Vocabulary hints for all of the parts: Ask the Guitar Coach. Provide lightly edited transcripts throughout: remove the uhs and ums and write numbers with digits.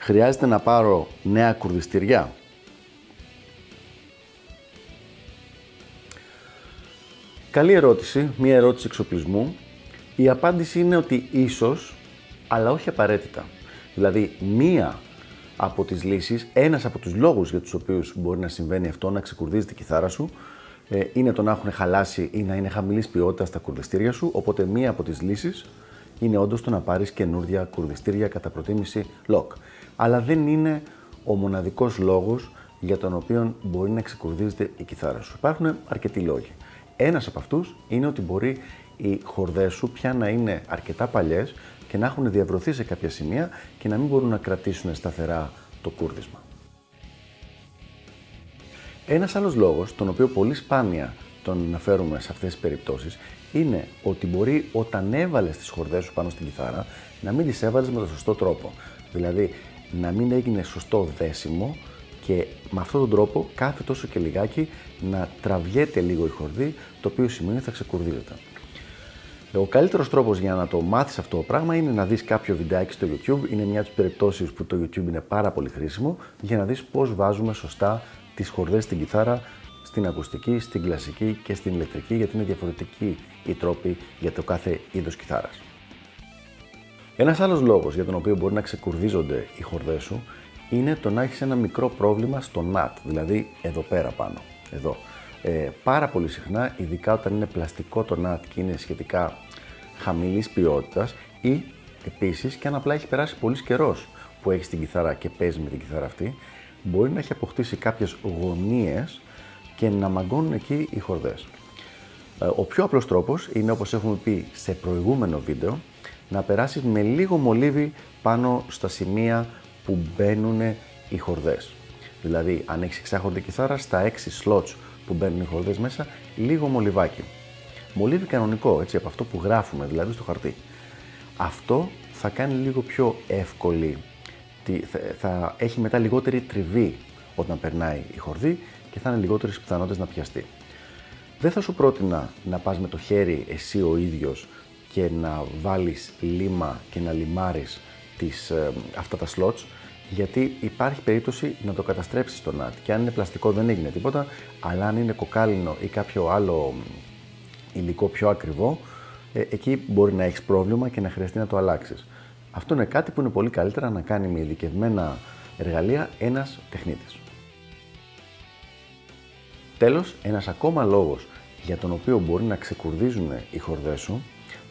Χρειάζεται να πάρω νέα κουρδιστήρια? Καλή ερώτηση, μία ερώτηση εξοπλισμού. Η απάντηση είναι ότι ίσως, αλλά όχι απαραίτητα. Δηλαδή, μία από τις λύσεις, ένας από τους λόγους για τους οποίους μπορεί να συμβαίνει αυτό, να ξεκουρδίζεται η κιθάρα σου, είναι το να έχουν χαλάσει ή να είναι χαμηλής ποιότητας τα κουρδιστήρια σου, οπότε μία από τις λύσεις είναι όντως το να πάρεις καινούργια κουρδιστήρια, κατά προτίμηση lock. Αλλά δεν είναι ο μοναδικός λόγος για τον οποίο μπορεί να ξεκουρδίζεται η κιθάρα σου. Υπάρχουν αρκετοί λόγοι. Ένας από αυτούς είναι ότι μπορεί οι χορδές σου πια να είναι αρκετά παλιές και να έχουν διαβρωθεί σε κάποια σημεία και να μην μπορούν να κρατήσουν σταθερά το κούρδισμα. Ένας άλλος λόγος, τον οποίο πολύ σπάνια τον αναφέρουμε σε αυτές τις περιπτώσεις, είναι ότι μπορεί όταν έβαλες τις χορδές σου πάνω στην κιθάρα να μην τις έβαλες με τον σωστό τρόπο. Δηλαδή να μην έγινε σωστό δέσιμο και με αυτόν τον τρόπο κάθε τόσο και λιγάκι να τραβιέται λίγο η χορδή, το οποίο σημαίνει θα ξεκουρδίζεται. Ο καλύτερος τρόπος για να το μάθεις αυτό το πράγμα είναι να δεις κάποιο βιντεάκι στο YouTube. Είναι μια από τις περιπτώσεις που το YouTube είναι πάρα πολύ χρήσιμο για να δεις πώς βάζουμε σωστά τις χορδές στην κιθάρα, στην ακουστική, στην κλασική και στην ηλεκτρική, γιατί είναι διαφορετικοί οι τρόποι για το κάθε είδος κιθάρας. Ένας άλλος λόγος για τον οποίο μπορεί να ξεκουρδίζονται οι χορδές σου είναι το να έχεις ένα μικρό πρόβλημα στο nut, δηλαδή εδώ πέρα πάνω, εδώ. Πάρα πολύ συχνά, ειδικά όταν είναι πλαστικό το nut και είναι σχετικά χαμηλής ποιότητας, ή επίσης και αν απλά έχει περάσει πολύς καιρός που έχεις την κιθάρα και παίζεις με την κιθάρα αυτή, μπορεί να έχει αποκτήσει κάποιες γωνίες και να μαγκώνουν εκεί οι χορδές. Ο πιο απλός τρόπος είναι, όπως έχουμε πει σε προηγούμενο βίντεο, να περάσεις με λίγο μολύβι πάνω στα σημεία που μπαίνουν οι χορδές. Δηλαδή, αν έχεις εξάχορδη κιθάρα, στα 6 slots που μπαίνουν οι χορδές μέσα, λίγο μολυβάκι. Μολύβι κανονικό, έτσι, από αυτό που γράφουμε, δηλαδή στο χαρτί. Αυτό θα κάνει λίγο πιο εύκολη, θα έχει μετά λιγότερη τριβή όταν περνάει η χορδή και θα είναι λιγότερες πιθανότητες να πιαστεί. Δεν θα σου πρότεινα να πας με το χέρι εσύ ο ίδιος και να βάλεις λίμα και να λιμάρεις αυτά τα slots, γιατί υπάρχει περίπτωση να το καταστρέψεις το nut, και αν είναι πλαστικό δεν έγινε τίποτα, αλλά αν είναι κοκάλινο ή κάποιο άλλο υλικό πιο ακριβό, εκεί μπορεί να έχεις πρόβλημα και να χρειαστεί να το αλλάξεις. Αυτό είναι κάτι που είναι πολύ καλύτερα να κάνει με ειδικευμένα εργαλεία ένας τεχνίτης. Τέλος, ένας ακόμα λόγος για τον οποίο μπορεί να ξεκουρδίζουν οι χορδές σου,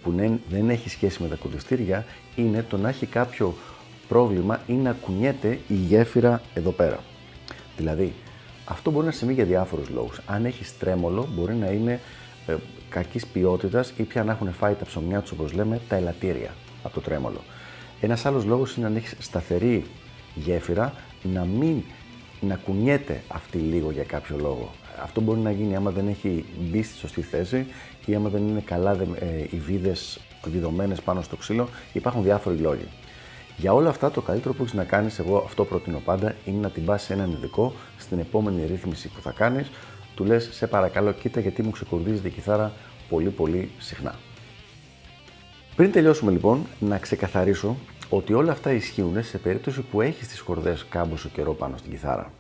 που δεν έχει σχέση με τα κουρδιστήρια, είναι το να έχει κάποιο πρόβλημα ή να κουνιέται η γέφυρα εδώ πέρα. Δηλαδή, αυτό μπορεί να συμβεί για διάφορους λόγους. Αν έχει τρέμολο, μπορεί να είναι κακής ποιότητας ή πια να έχουν φάει τα ψωμιά τους, όπως λέμε, τα ελαττήρια από το τρέμολο. Ένας άλλος λόγος είναι αν έχει σταθερή γέφυρα, να κουνιέται αυτή λίγο για κάποιο λόγο. Αυτό μπορεί να γίνει άμα δεν έχει μπει στη σωστή θέση ή άμα δεν είναι καλά οι βίδες διδωμένες πάνω στο ξύλο. Υπάρχουν διάφοροι λόγοι. Για όλα αυτά, το καλύτερο που έχεις να κάνεις, εγώ αυτό προτείνω πάντα, είναι να την πας σε έναν ειδικό στην επόμενη ρύθμιση που θα κάνεις. Του λες, σε παρακαλώ, κοίτα γιατί μου ξεκουρδίζεται η κιθάρα πολύ πολύ συχνά. Πριν τελειώσουμε λοιπόν, να ξεκαθαρίσω ότι όλα αυτά ισχύουν σε περίπτωση που έχεις τις χορδές κάμποσο καιρό πάνω στην κιθάρα.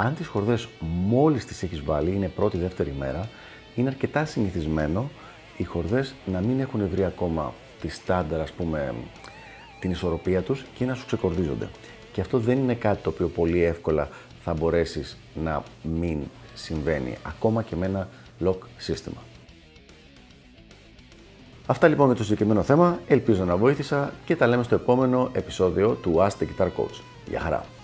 Αν τις χορδές μόλις τις έχεις βάλει, είναι πρώτη-δεύτερη μέρα, είναι αρκετά συνηθισμένο οι χορδές να μην έχουν βρει ακόμα τη στάνταρ, ας πούμε, την ισορροπία τους και να σου ξεκορδίζονται. Και αυτό δεν είναι κάτι το οποίο πολύ εύκολα θα μπορέσεις να μην συμβαίνει, ακόμα και με ένα lock σύστημα. Αυτά λοιπόν με το συγκεκριμένο θέμα, ελπίζω να βοήθησα και τα λέμε στο επόμενο επεισόδιο του Ask the Guitar Coach. Γεια χαρά!